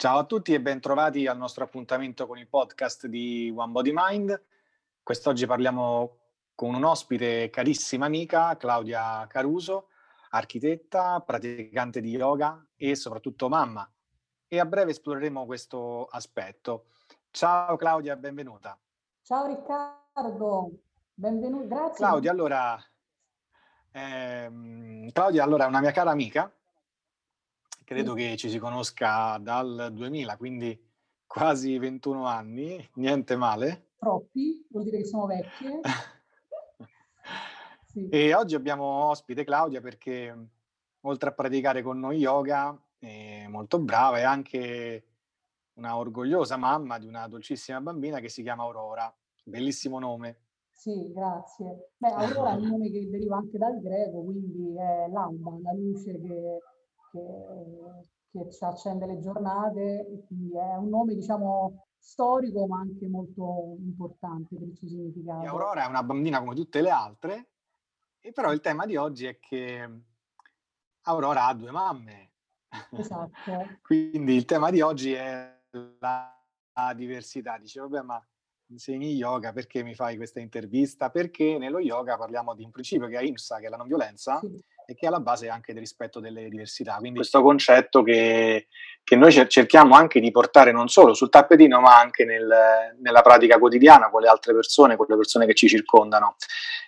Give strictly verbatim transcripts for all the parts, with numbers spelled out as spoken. Ciao a tutti e bentrovati al nostro appuntamento con il podcast di One Body Mind. Quest'oggi parliamo con un'ospite carissima amica, Claudia Caruso, architetta, praticante di yoga e soprattutto mamma. E a breve esploreremo questo aspetto. Ciao Claudia, benvenuta. Ciao Riccardo, benvenuta, grazie. Claudia, allora, ehm, Claudia, allora, è una mia cara amica. Credo che ci si conosca dal duemila, quindi quasi ventuno anni, niente male. Troppi, vuol dire che siamo vecchie. Sì. E oggi abbiamo ospite Claudia perché, oltre a praticare con noi yoga, è molto brava, è anche una orgogliosa mamma di una dolcissima bambina che si chiama Aurora. Bellissimo nome. Sì, grazie. Beh, Aurora è un nome che deriva anche dal greco, quindi è l'alba, la luce che... Che, che ci accende le giornate, e quindi è un nome, diciamo, storico ma anche molto importante per il suo significato. E Aurora è una bambina come tutte le altre, e però il tema di oggi è che Aurora ha due mamme. Esatto. Quindi il tema di oggi è la, la diversità. Dice, vabbè, ma insegni yoga, perché mi fai questa intervista? Perché nello yoga parliamo di un principio che è INSA, che è la non violenza, sì, e che è alla base anche del rispetto delle diversità. Quindi questo concetto che, che noi cerchiamo anche di portare non solo sul tappetino, ma anche nel, nella pratica quotidiana con le altre persone, con le persone che ci circondano.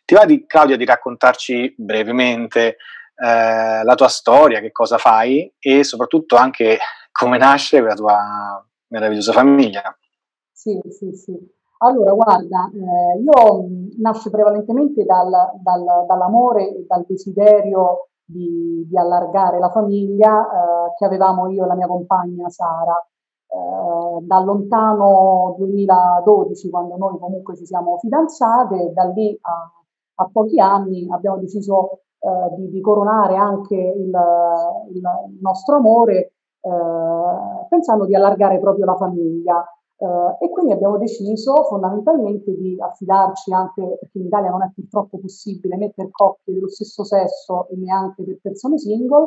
Ti va di, Claudia, di raccontarci brevemente eh, la tua storia, che cosa fai e soprattutto anche come nasce la tua meravigliosa famiglia? Sì, sì, sì. Allora, guarda, eh, io nasce prevalentemente dal, dal, dall'amore e dal desiderio di, di allargare la famiglia eh, che avevamo io e la mia compagna Sara. Eh, da lontano duemiladodici, quando noi comunque ci siamo fidanzate, da lì a, a pochi anni abbiamo deciso eh, di, di coronare anche il, il nostro amore eh, pensando di allargare proprio la famiglia. Uh, e quindi abbiamo deciso fondamentalmente di affidarci anche, perché in Italia non è purtroppo possibile né per coppie dello stesso sesso e neanche per persone single,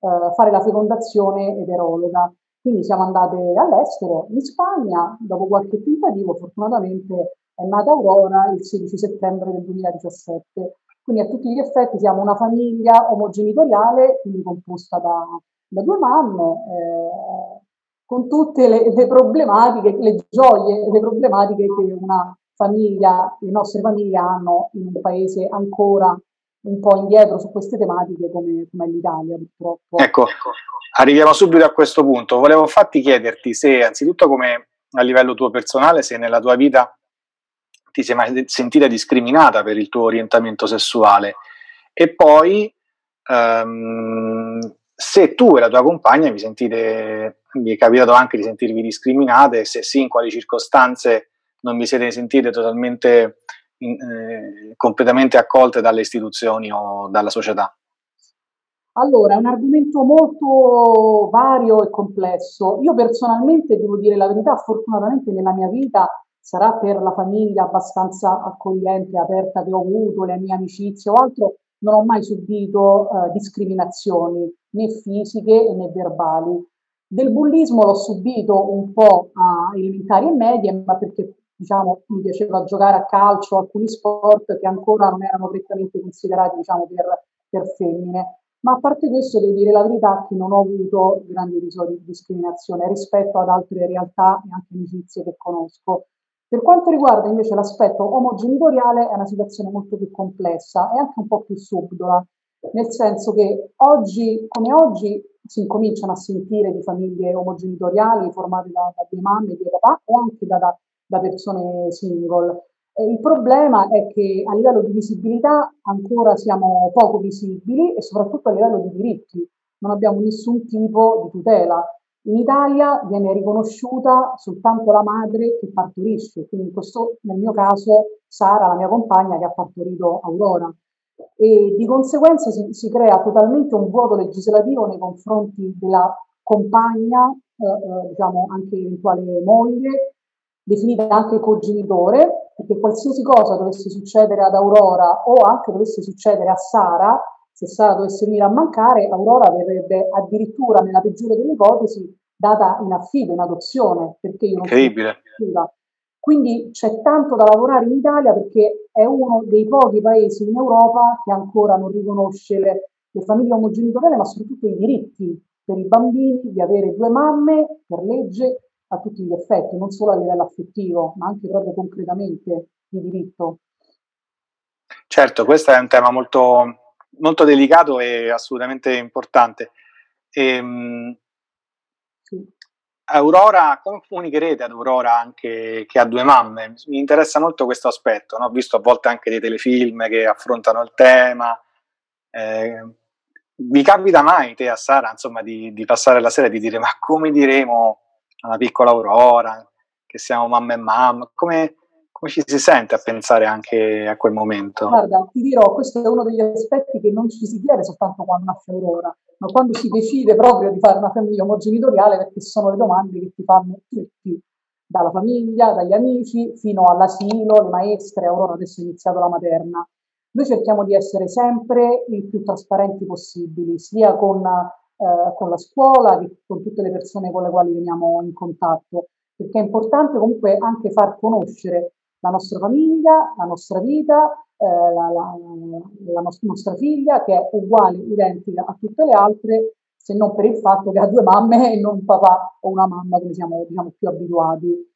uh, fare la fecondazione ederologa. Quindi siamo andate all'estero, in Spagna, dopo qualche tentativo fortunatamente è nata Aurora il sedici settembre del duemiladiciassette. Quindi a tutti gli effetti siamo una famiglia omogenitoriale, quindi composta da, da due mamme, eh, con tutte le, le problematiche, le gioie e le problematiche che una famiglia, le nostre famiglie hanno in un paese ancora un po' indietro su queste tematiche come, come l'Italia, purtroppo. Ecco, arriviamo subito a questo punto. Volevo infatti chiederti se, anzitutto, come a livello tuo personale, se nella tua vita ti sei mai sentita discriminata per il tuo orientamento sessuale, e poi um, se tu e la tua compagna vi sentite... vi è capitato anche di sentirvi discriminate, se sì, in quali circostanze non vi siete sentite totalmente, eh, completamente accolte dalle istituzioni o dalla società? Allora, è un argomento molto vario e complesso. Io personalmente, devo dire la verità, fortunatamente nella mia vita, sarà per la famiglia abbastanza accogliente, aperta che ho avuto, le mie amicizie o altro, non ho mai subito eh, discriminazioni, né fisiche né verbali. Del bullismo l'ho subito un po' a elementari e medie, ma perché, diciamo, mi piaceva giocare a calcio, alcuni sport che ancora non erano prettamente considerati, diciamo, per, per femmine. Ma a parte questo, devo dire la verità che non ho avuto grandi episodi di discriminazione rispetto ad altre realtà e anche amicizie che conosco. Per quanto riguarda invece l'aspetto omogenitoriale, è una situazione molto più complessa e anche un po' più subdola, nel senso che oggi, come oggi, si incominciano a sentire di famiglie omogenitoriali formate da, da due mamme, due papà o anche da, da, da persone single. Eh, il problema è che a livello di visibilità ancora siamo poco visibili e soprattutto a livello di diritti non abbiamo nessun tipo di tutela. In Italia viene riconosciuta soltanto la madre che partorisce, quindi questo nel mio caso Sara, la mia compagna, che ha partorito Aurora. E di conseguenza si, si crea totalmente un vuoto legislativo nei confronti della compagna, eh, diciamo anche eventuale moglie, definita anche cogenitore, perché qualsiasi cosa dovesse succedere ad Aurora o anche dovesse succedere a Sara, se Sara dovesse venire a mancare, Aurora verrebbe addirittura, nella peggiore delle ipotesi, data in affido, in adozione, perché io non Incredibile. Sono Quindi c'è tanto da lavorare in Italia, perché è uno dei pochi paesi in Europa che ancora non riconosce le, le famiglie omogenitoriali, ma soprattutto i diritti per i bambini di avere due mamme per legge a tutti gli effetti, non solo a livello affettivo, ma anche proprio concretamente di diritto. Certo, questo è un tema molto, molto delicato e assolutamente importante. Ehm... Sì. Aurora, come comunicherete ad Aurora anche che ha due mamme? Mi interessa molto questo aspetto, no? Ho visto a volte anche dei telefilm che affrontano il tema. Eh, vi capita mai, te a Sara, insomma, di, di passare la sera e di dire: ma come diremo alla piccola Aurora che siamo mamma e mamma? Come, come ci si sente a pensare anche a quel momento? Guarda, ti dirò, questo è uno degli aspetti che non ci si chiede soltanto quando nasce Aurora, ma quando si decide proprio di fare una famiglia omogenitoriale, perché sono le domande che ti fanno tutti, dalla famiglia, dagli amici, fino all'asilo, le maestre. Aurora adesso è iniziato la materna. Noi cerchiamo di essere sempre i più trasparenti possibili, sia con, eh, con la scuola che con tutte le persone con le quali veniamo in contatto, perché è importante comunque anche far conoscere la nostra famiglia, la nostra vita, Eh, la, la, la nostra figlia, che è uguale, identica a tutte le altre, se non per il fatto che ha due mamme e non un papà o una mamma, come siamo, diciamo, più abituati.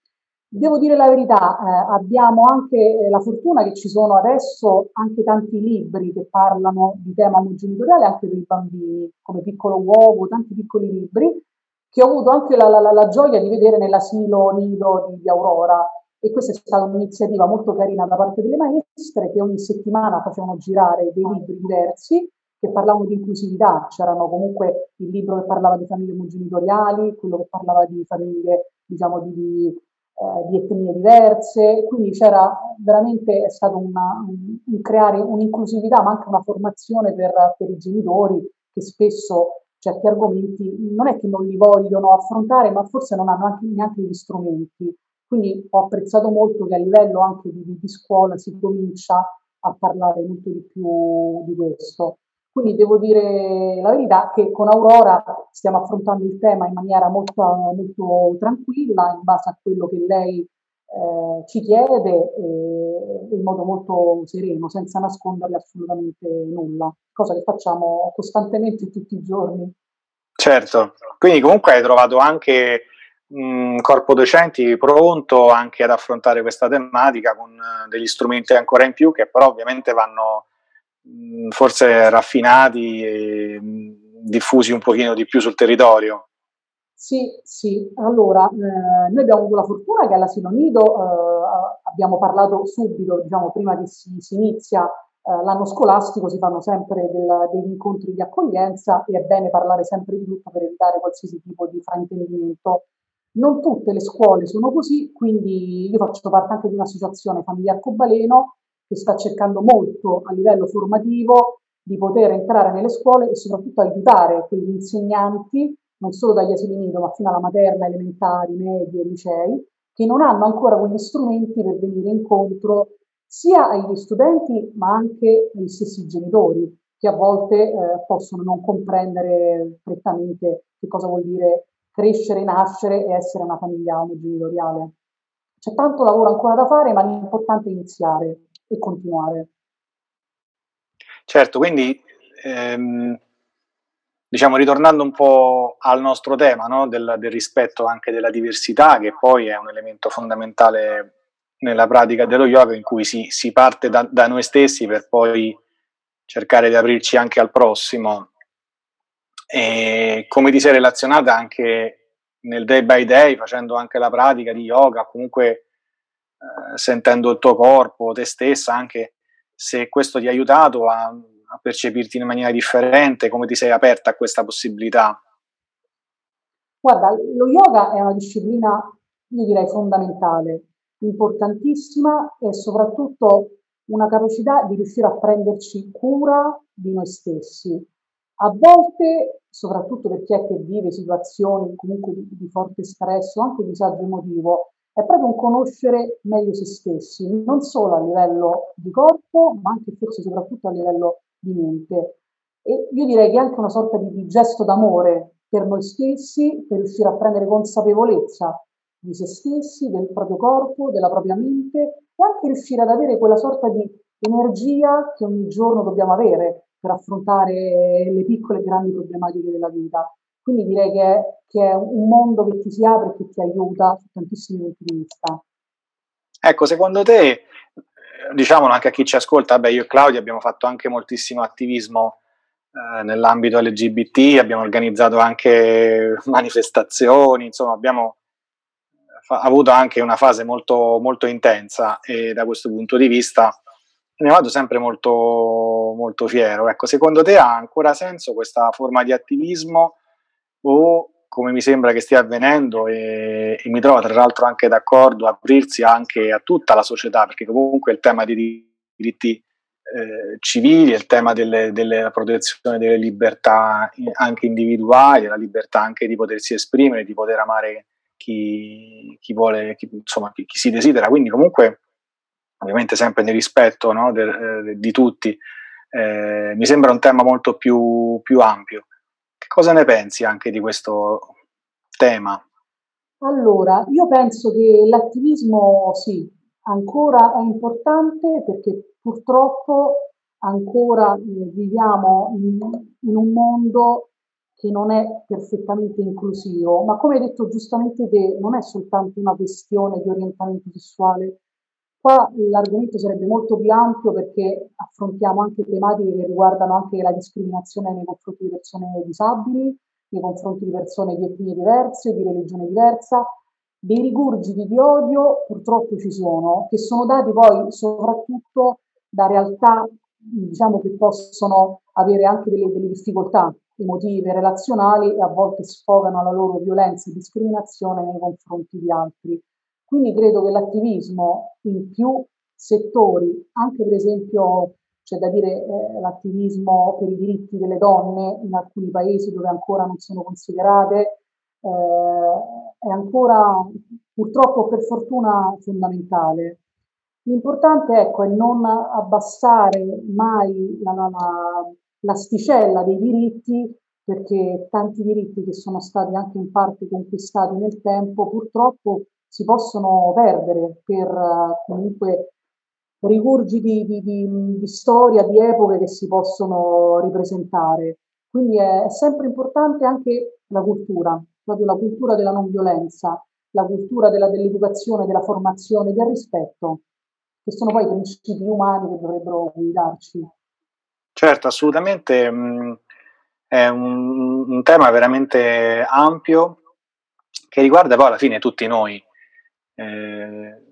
Devo dire la verità, eh, abbiamo anche la fortuna che ci sono adesso anche tanti libri che parlano di tema omogenitoriale anche per i bambini, come Piccolo Uovo, tanti piccoli libri, che ho avuto anche la, la, la gioia di vedere nell'asilo nido di, di Aurora. E questa è stata un'iniziativa molto carina da parte delle maestre, che ogni settimana facevano girare dei libri diversi che parlavano di inclusività. C'erano comunque il libro che parlava di famiglie omogenitoriali, quello che parlava di famiglie, diciamo, di, eh, di etnie diverse, quindi c'era veramente, è stato una, un, un creare un'inclusività, ma anche una formazione per, per i genitori, che spesso certi argomenti non è che non li vogliono affrontare, ma forse non hanno anche, neanche gli strumenti. Quindi ho apprezzato molto che a livello anche di, di scuola si comincia a parlare molto di più di questo. Quindi devo dire la verità che con Aurora stiamo affrontando il tema in maniera molto, molto tranquilla, in base a quello che lei eh, ci chiede, e, e in modo molto sereno, senza nasconderle assolutamente nulla, cosa che facciamo costantemente tutti i giorni. Certo, quindi comunque hai trovato anche un corpo docenti pronto anche ad affrontare questa tematica con degli strumenti ancora in più, che però ovviamente vanno mh, forse raffinati e mh, diffusi un pochino di più sul territorio. Sì, sì. Allora, eh, noi abbiamo avuto la fortuna che alla Sinonido eh, abbiamo parlato subito, diciamo, prima che si, si inizia eh, l'anno scolastico. Si fanno sempre del, degli incontri di accoglienza, e è bene parlare sempre di tutto per evitare qualsiasi tipo di fraintendimento. Non tutte le scuole sono così, quindi io faccio parte anche di un'associazione, Famiglia Cobaleno, che sta cercando molto a livello formativo di poter entrare nelle scuole e soprattutto aiutare quegli insegnanti, non solo dagli asili nido, ma fino alla materna, elementari, medie, licei, che non hanno ancora quegli strumenti per venire incontro sia agli studenti, ma anche agli stessi genitori, che a volte eh, possono non comprendere prettamente che cosa vuol dire crescere, nascere e essere una famiglia omogenitoriale. C'è tanto lavoro ancora da fare, ma l'importante è iniziare e continuare. Certo, quindi ehm, diciamo, ritornando un po' al nostro tema, no? del, del rispetto anche della diversità, che poi è un elemento fondamentale nella pratica dello yoga, in cui si, si parte da, da noi stessi per poi cercare di aprirci anche al prossimo. E come ti sei relazionata anche nel day by day, facendo anche la pratica di yoga, comunque eh, sentendo il tuo corpo, te stessa, anche se questo ti ha aiutato a, a percepirti in maniera differente, come ti sei aperta a questa possibilità? Guarda, lo yoga è una disciplina, io direi, fondamentale, importantissima, e soprattutto una capacità di riuscire a prenderci cura di noi stessi. A volte, soprattutto per chi è che vive situazioni comunque di, di forte stress o anche disagio emotivo, è proprio un conoscere meglio se stessi, non solo a livello di corpo, ma anche forse soprattutto a livello di mente. E io direi che è anche una sorta di, di gesto d'amore per noi stessi, per riuscire a prendere consapevolezza di se stessi, del proprio corpo, della propria mente, e anche riuscire ad avere quella sorta di energia che ogni giorno dobbiamo avere per affrontare le piccole e grandi problematiche della vita. Quindi direi che è, che è un mondo che ti si apre e che ti aiuta su tantissimi punti di vista. Ecco, secondo te, diciamolo anche a chi ci ascolta, beh, io e Claudia abbiamo fatto anche moltissimo attivismo eh, nell'ambito L G B T, abbiamo organizzato anche manifestazioni, insomma abbiamo fa- avuto anche una fase molto, molto intensa, e da questo punto di vista ne vado sempre molto, molto fiero. Ecco, secondo te ha ancora senso questa forma di attivismo, o come mi sembra che stia avvenendo, e, e mi trovo tra l'altro anche d'accordo, aprirsi anche a tutta la società, perché comunque il tema dei diritti eh, civili, il tema delle, della protezione delle libertà anche individuali, la libertà anche di potersi esprimere, di poter amare chi, chi vuole, chi, insomma chi, chi si desidera, quindi comunque ovviamente sempre nel rispetto, no, de, eh, di tutti, eh, mi sembra un tema molto più, più ampio. Cosa ne pensi anche di questo tema? Allora, io penso che l'attivismo, sì, ancora è importante, perché purtroppo ancora eh, viviamo in, in un mondo che non è perfettamente inclusivo, ma come hai detto giustamente te, non è soltanto una questione di orientamento sessuale. Qua l'argomento sarebbe molto più ampio, perché affrontiamo anche tematiche che riguardano anche la discriminazione nei confronti di persone disabili, nei confronti di persone di etnie diverse, di religione diversa. Dei rigurgiti di odio purtroppo ci sono, che sono dati poi soprattutto da realtà, diciamo, che possono avere anche delle, delle difficoltà emotive, relazionali, e a volte sfogano la loro violenza e discriminazione nei confronti di altri. Quindi credo che l'attivismo in più settori, anche per esempio c'è da dire eh, l'attivismo per i diritti delle donne in alcuni paesi dove ancora non sono considerate, eh, è ancora purtroppo, per fortuna, fondamentale. L'importante, ecco, è non abbassare mai la, la, la, l'asticella dei diritti, perché tanti diritti che sono stati anche in parte conquistati nel tempo purtroppo si possono perdere per uh, comunque rigurgiti di, di, di storia, di epoche che si possono ripresentare. Quindi è, è sempre importante anche la cultura, proprio la cultura della non violenza, la cultura della, dell'educazione, della formazione, del rispetto, che sono poi i principi umani che dovrebbero guidarci. Certo, assolutamente, mh, è un, un tema veramente ampio che riguarda poi alla fine tutti noi. Eh,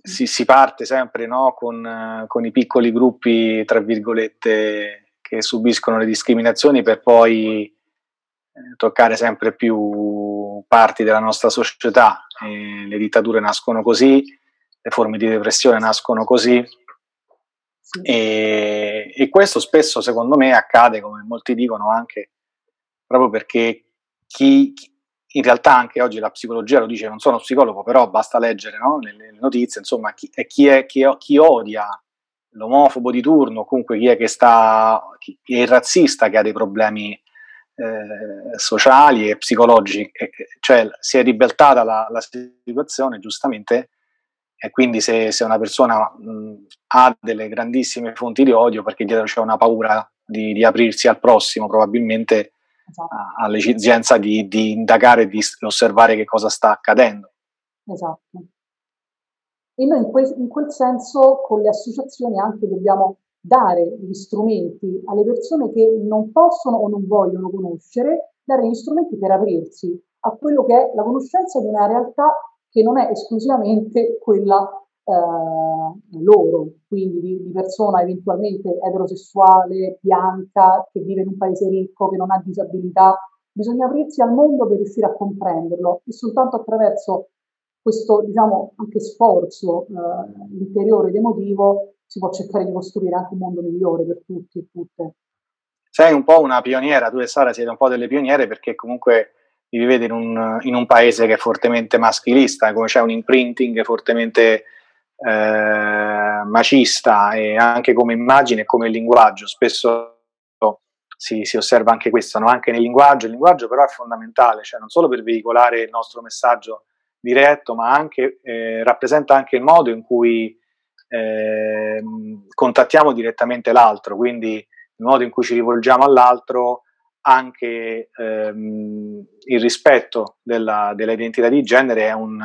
si, si parte sempre, no, con, con i piccoli gruppi, tra virgolette, che subiscono le discriminazioni, per poi eh, toccare sempre più parti della nostra società. Eh, le dittature nascono così, le forme di repressione nascono così, sì. e, e questo spesso, secondo me, accade, come molti dicono, anche proprio perché chi, chi in realtà anche oggi la psicologia lo dice, non sono psicologo, però basta leggere, no, nelle notizie, insomma, chi è, chi, è, chi, è, chi odia l'omofobo di turno, comunque chi è che sta, chi è il razzista, che ha dei problemi eh, sociali e psicologici, cioè si è ribaltata la, la situazione, giustamente, e quindi se, se una persona mh, ha delle grandissime fonti di odio, perché dietro c'è una paura di, di aprirsi al prossimo, probabilmente, esatto, all'esigenza di, di indagare, di osservare che cosa sta accadendo. Esatto. E noi in quel, in quel senso con le associazioni anche dobbiamo dare gli strumenti alle persone che non possono o non vogliono conoscere, dare gli strumenti per aprirsi a quello che è la conoscenza di una realtà che non è esclusivamente quella eh, loro, quindi di, di persona eventualmente eterosessuale, bianca, che vive in un paese ricco, che non ha disabilità. Bisogna aprirsi al mondo per riuscire a comprenderlo, e soltanto attraverso questo, diciamo, anche sforzo eh, interiore ed emotivo si può cercare di costruire anche un mondo migliore per tutti e tutte. Sei un po' una pioniera, tu e Sara siete un po' delle pioniere, perché comunque vi vivete in un, in un paese che è fortemente maschilista, come c'è un imprinting fortemente Eh, macista, e anche come immagine e come linguaggio. Spesso si, si osserva anche questo, no? Anche nel linguaggio. Il linguaggio però è fondamentale, cioè non solo per veicolare il nostro messaggio diretto, ma anche eh, rappresenta anche il modo in cui eh, contattiamo direttamente l'altro, quindi il modo in cui ci rivolgiamo all'altro, anche ehm, il rispetto della, dell'identità di genere è un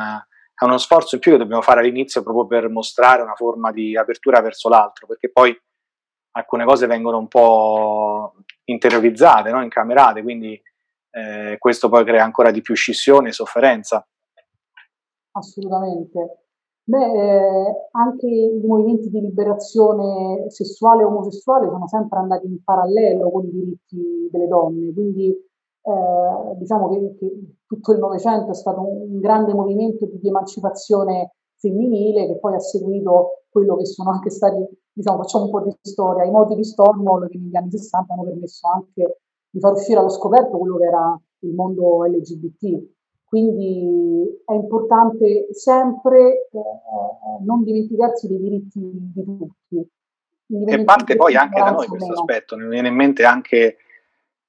è uno sforzo in più che dobbiamo fare all'inizio proprio per mostrare una forma di apertura verso l'altro, perché poi alcune cose vengono un po' interiorizzate, no? Incamerate, quindi eh, questo poi crea ancora di più scissione e sofferenza. Assolutamente. Beh, anche i movimenti di liberazione sessuale e omosessuale sono sempre andati in parallelo con i diritti delle donne, quindi Eh, diciamo che, che tutto il Novecento è stato un, un grande movimento di, di emancipazione femminile, che poi ha seguito quello che sono anche stati, diciamo, facciamo un po' di storia, i moti di Stonewall, che negli anni sessanta hanno permesso anche di far uscire allo scoperto quello che era il mondo L G B T. Quindi è importante sempre eh, non dimenticarsi dei diritti di tutti. Che parte poi anche da noi questo aspetto, mi viene in mente anche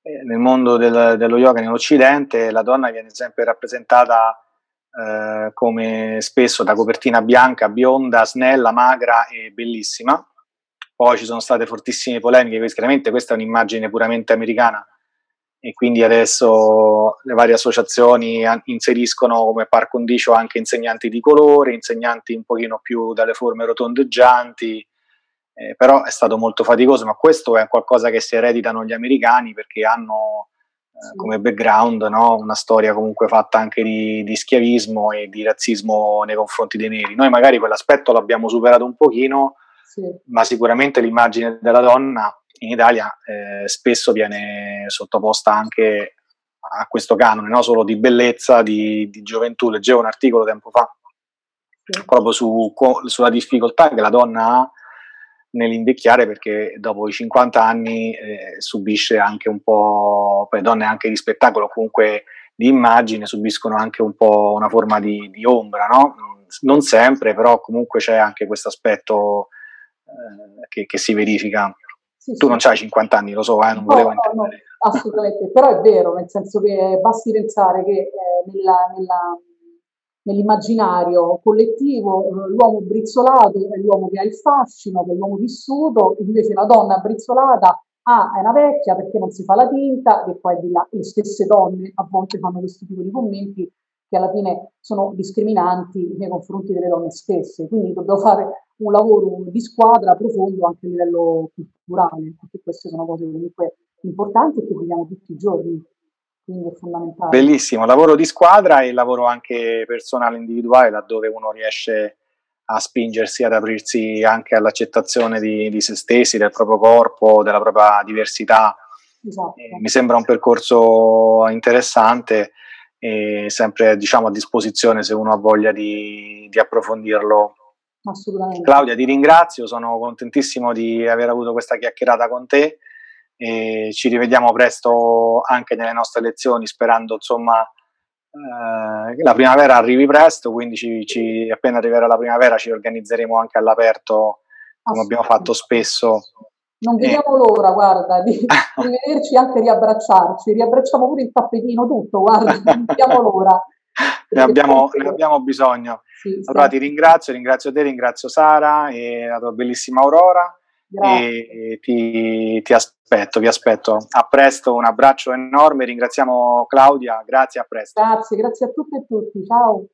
nel mondo del, dello yoga nell'Occidente la donna viene sempre rappresentata eh, come spesso da copertina bianca, bionda, snella, magra e bellissima. Poi ci sono state fortissime polemiche, chiaramente questa è un'immagine puramente americana e quindi adesso le varie associazioni inseriscono come par condicio anche insegnanti di colore, insegnanti un pochino più dalle forme rotondeggianti. Eh, però è stato molto faticoso, ma questo è qualcosa che si ereditano gli americani, perché hanno eh, sì. come background, no? Una storia comunque fatta anche di, di schiavismo e di razzismo nei confronti dei neri. Noi magari quell'aspetto l'abbiamo superato un pochino, sì. ma sicuramente l'immagine della donna in Italia eh, spesso viene sottoposta anche a questo canone, no? Solo di bellezza, di, di gioventù. Leggevo un articolo tempo fa sì. proprio su, sulla difficoltà che la donna ha nell'invecchiare, perché dopo i cinquanta anni eh, subisce anche un po', per le donne anche di spettacolo, comunque di immagine, subiscono anche un po' una forma di, di ombra, no? Non sempre, però comunque c'è anche questo aspetto eh, che, che si verifica. Sì, tu sì. non c'hai cinquanta anni, lo so, eh, non no, volevo intendere. No, assolutamente, però è vero, nel senso che basti pensare che eh, nella, nella, nell'immaginario collettivo l'uomo brizzolato è l'uomo che ha il fascino, che è l'uomo vissuto, invece la donna brizzolata ah, è una vecchia perché non si fa la tinta, che poi di là le stesse donne a volte fanno questo tipo di commenti che alla fine sono discriminanti nei confronti delle donne stesse. Quindi dobbiamo fare un lavoro di squadra profondo anche a livello culturale, perché queste sono cose comunque importanti e che vogliamo tutti i giorni. Quindi è fondamentale. Bellissimo, lavoro di squadra e lavoro anche personale, individuale, laddove uno riesce a spingersi, ad aprirsi anche all'accettazione di, di se stessi, del proprio corpo, della propria diversità. Esatto. Eh, mi sembra un percorso interessante e sempre, diciamo, a disposizione se uno ha voglia di, di approfondirlo. Assolutamente. Claudia, ti ringrazio, sono contentissimo di aver avuto questa chiacchierata con te. E ci rivediamo presto anche nelle nostre lezioni, sperando insomma eh, la primavera arrivi presto, quindi ci, ci, appena arriverà la primavera ci organizzeremo anche all'aperto come abbiamo fatto spesso. Non vediamo eh. l'ora, guarda, di rivederci e anche riabbracciarci, riabbracciamo pure il tappetino tutto, guarda, non vediamo l'ora. Ne abbiamo, ne abbiamo bisogno. Sì, allora sì. ti ringrazio, ringrazio te, ringrazio Sara e la tua bellissima Aurora. E ti, ti aspetto, vi aspetto. A presto, un abbraccio enorme, ringraziamo Claudia, grazie, a presto. Grazie, grazie a tutte e tutti, ciao.